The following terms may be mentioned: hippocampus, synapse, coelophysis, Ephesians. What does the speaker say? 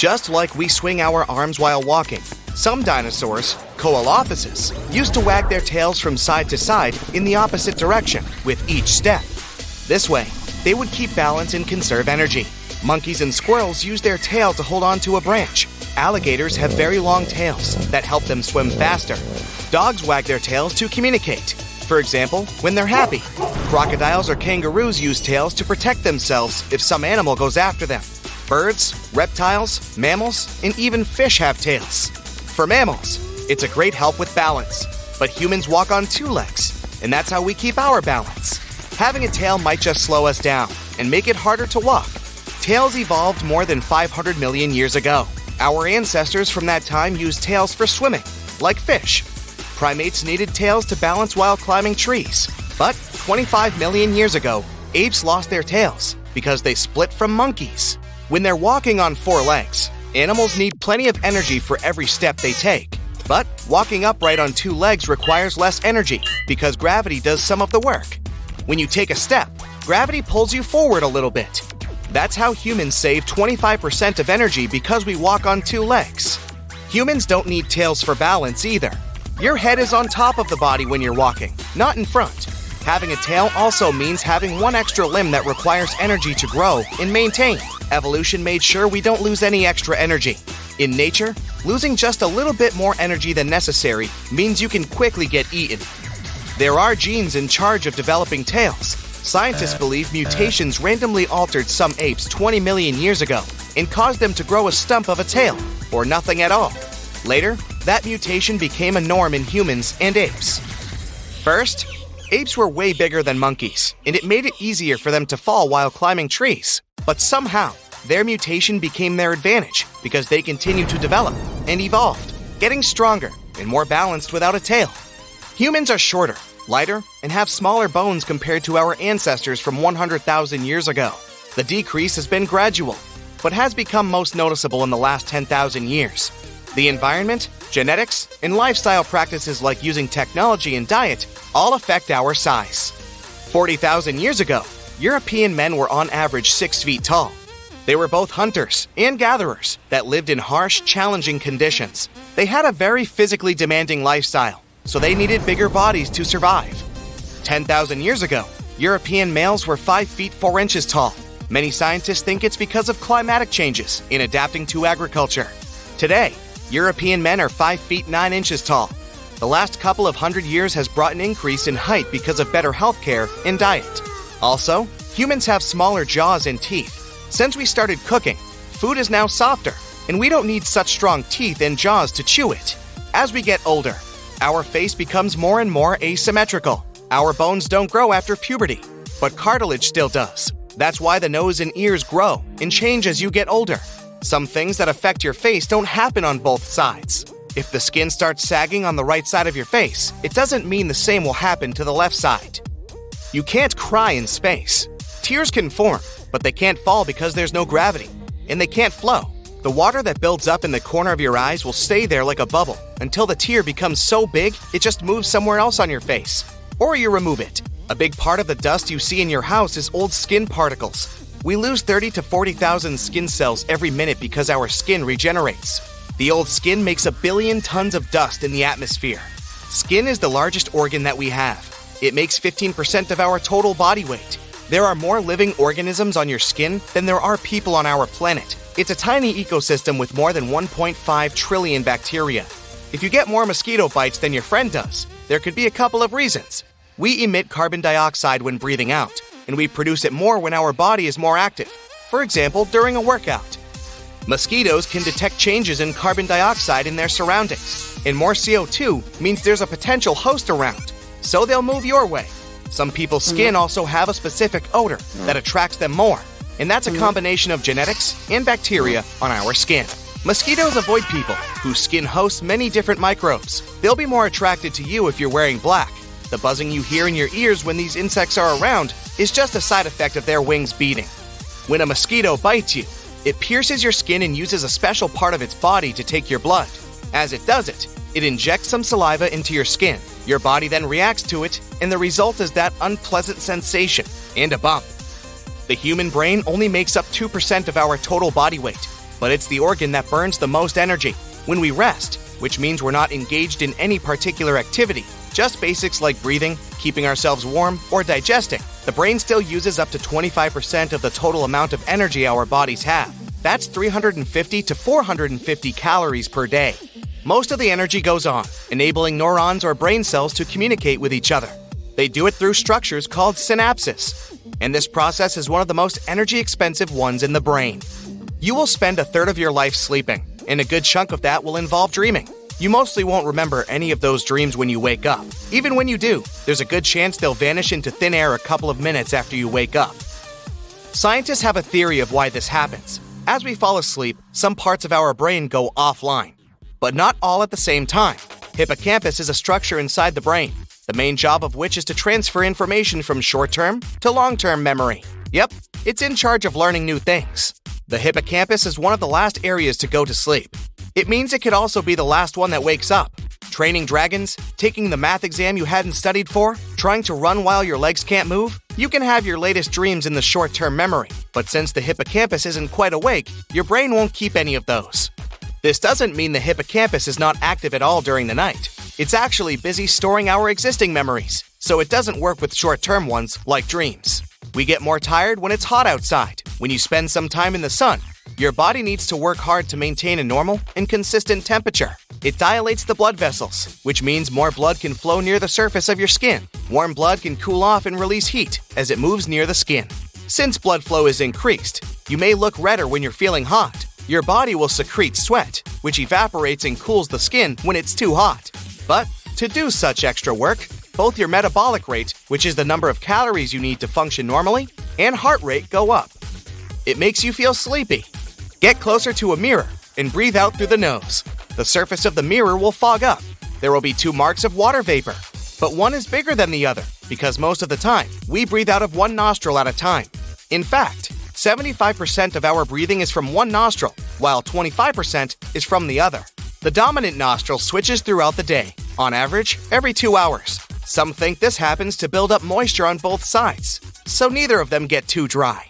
Just like we swing our arms while walking, some dinosaurs, coelophysis, used to wag their tails from side to side in the opposite direction with each step. This way, they would keep balance and conserve energy. Monkeys and squirrels use their tail to hold on to a branch. Alligators have very long tails that help them swim faster. Dogs wag their tails to communicate, for example, when they're happy. Crocodiles or kangaroos use tails to protect themselves if some animal goes after them. Birds, reptiles, mammals, and even fish have tails. For mammals, it's a great help with balance. But humans walk on two legs, and that's how we keep our balance. Having a tail might just slow us down and make it harder to walk. Tails evolved more than 500 million years ago. Our ancestors from that time used tails for swimming, like fish. Primates needed tails to balance while climbing trees. But 25 million years ago, apes lost their tails because they split from monkeys. When they're walking on four legs, animals need plenty of energy for every step they take. But walking upright on two legs requires less energy because gravity does some of the work. When you take a step, gravity pulls you forward a little bit. That's how humans save 25% of energy because we walk on two legs. Humans don't need tails for balance either. Your head is on top of the body when you're walking, not in front. Having a tail also means having one extra limb that requires energy to grow and maintain. Evolution made sure we don't lose any extra energy. In nature, losing just a little bit more energy than necessary means you can quickly get eaten. There are genes in charge of developing tails. Scientists believe mutations randomly altered some apes 20 million years ago and caused them to grow a stump of a tail, or nothing at all. Later, that mutation became a norm in humans and apes. First, apes were way bigger than monkeys, and it made it easier for them to fall while climbing trees. But somehow, their mutation became their advantage because they continued to develop and evolved, getting stronger and more balanced without a tail. Humans are shorter, lighter, and have smaller bones compared to our ancestors from 100,000 years ago. The decrease has been gradual, but has become most noticeable in the last 10,000 years. The environment, genetics, and lifestyle practices like using technology and diet all affect our size. 40,000 years ago, European men were on average 6 feet tall. They were both hunters and gatherers that lived in harsh, challenging conditions. They had a very physically demanding lifestyle, so they needed bigger bodies to survive. 10,000 years ago, European males were 5 feet 4 inches tall. Many scientists think it's because of climatic changes in adapting to agriculture. Today, European men are 5 feet 9 inches tall. The last couple of hundred years has brought an increase in height because of better healthcare and diet. Also, humans have smaller jaws and teeth. Since we started cooking, food is now softer, and we don't need such strong teeth and jaws to chew it. As we get older, our face becomes more and more asymmetrical. Our bones don't grow after puberty, but cartilage still does. That's why the nose and ears grow and change as you get older. Some things that affect your face don't happen on both sides. If the skin starts sagging on the right side of your face, it doesn't mean the same will happen to the left side. You can't cry in space. Tears can form, but they can't fall because there's no gravity. And they can't flow. The water that builds up in the corner of your eyes will stay there like a bubble until the tear becomes so big it just moves somewhere else on your face, or you remove it. A big part of the dust you see in your house is old skin particles. We lose 30 to 40,000 skin cells every minute because our skin regenerates. The old skin makes a billion tons of dust in the atmosphere. Skin is the largest organ that we have. It makes 15% of our total body weight. There are more living organisms on your skin than there are people on our planet. It's a tiny ecosystem with more than 1.5 trillion bacteria. If you get more mosquito bites than your friend does, there could be a couple of reasons. We emit carbon dioxide when breathing out, and we produce it more when our body is more active, for example, during a workout. Mosquitoes can detect changes in carbon dioxide in their surroundings, and more CO2 means there's a potential host around, so they'll move your way. Some people's skin also have a specific odor that attracts them more. And that's a combination of genetics and bacteria on our skin. Mosquitoes avoid people whose skin hosts many different microbes. They'll be more attracted to you if you're wearing black. The buzzing you hear in your ears when these insects are around is just a side effect of their wings beating. When a mosquito bites you, it pierces your skin and uses a special part of its body to take your blood. As it does it, it injects some saliva into your skin. Your body then reacts to it, and the result is that unpleasant sensation and a bump. The human brain only makes up 2% of our total body weight. but it's the organ that burns the most energy when we rest, which means we're not engaged in any particular activity, just basics like breathing, keeping ourselves warm, or digesting. The brain still uses up to 25% of the total amount of energy our bodies have. That's 350 to 450 calories per day. Most of the energy goes on, enabling neurons or brain cells to communicate with each other. They do it through structures called synapses. And this process is one of the most energy-expensive ones in the brain. You will spend a third of your life sleeping, and a good chunk of that will involve dreaming. You mostly won't remember any of those dreams when you wake up. Even when you do, there's a good chance they'll vanish into thin air a couple of minutes after you wake up. Scientists have a theory of why this happens. As we fall asleep, some parts of our brain go offline, but not all at the same time. Hippocampus is a structure inside the brain, the main job of which is to transfer information from short-term to long-term memory. Yep, it's in charge of learning new things. The hippocampus is one of the last areas to go to sleep. It means it could also be the last one that wakes up. Training dragons, taking the math exam you hadn't studied for, trying to run while your legs can't move, you can have your latest dreams in the short-term memory. But since the hippocampus isn't quite awake, your brain won't keep any of those. This doesn't mean the hippocampus is not active at all during the night. It's actually busy storing our existing memories, so it doesn't work with short-term ones like dreams. We get more tired when it's hot outside. When you spend some time in the sun, your body needs to work hard to maintain a normal and consistent temperature. It dilates the blood vessels, which means more blood can flow near the surface of your skin. Warm blood can cool off and release heat as it moves near the skin. Since blood flow is increased, you may look redder when you're feeling hot. Your body will secrete sweat, which evaporates and cools the skin when it's too hot. But to do such extra work, both your metabolic rate, which is the number of calories you need to function normally, and heart rate go up. It makes you feel sleepy. Get closer to a mirror and breathe out through the nose. The surface of the mirror will fog up. There will be two marks of water vapor, but one is bigger than the other because most of the time, we breathe out of one nostril at a time. In fact, 75% of our breathing is from one nostril, while 25% is from the other. The dominant nostril switches throughout the day, on average, every 2 hours. Some think this happens to build up moisture on both sides, so neither of them get too dry.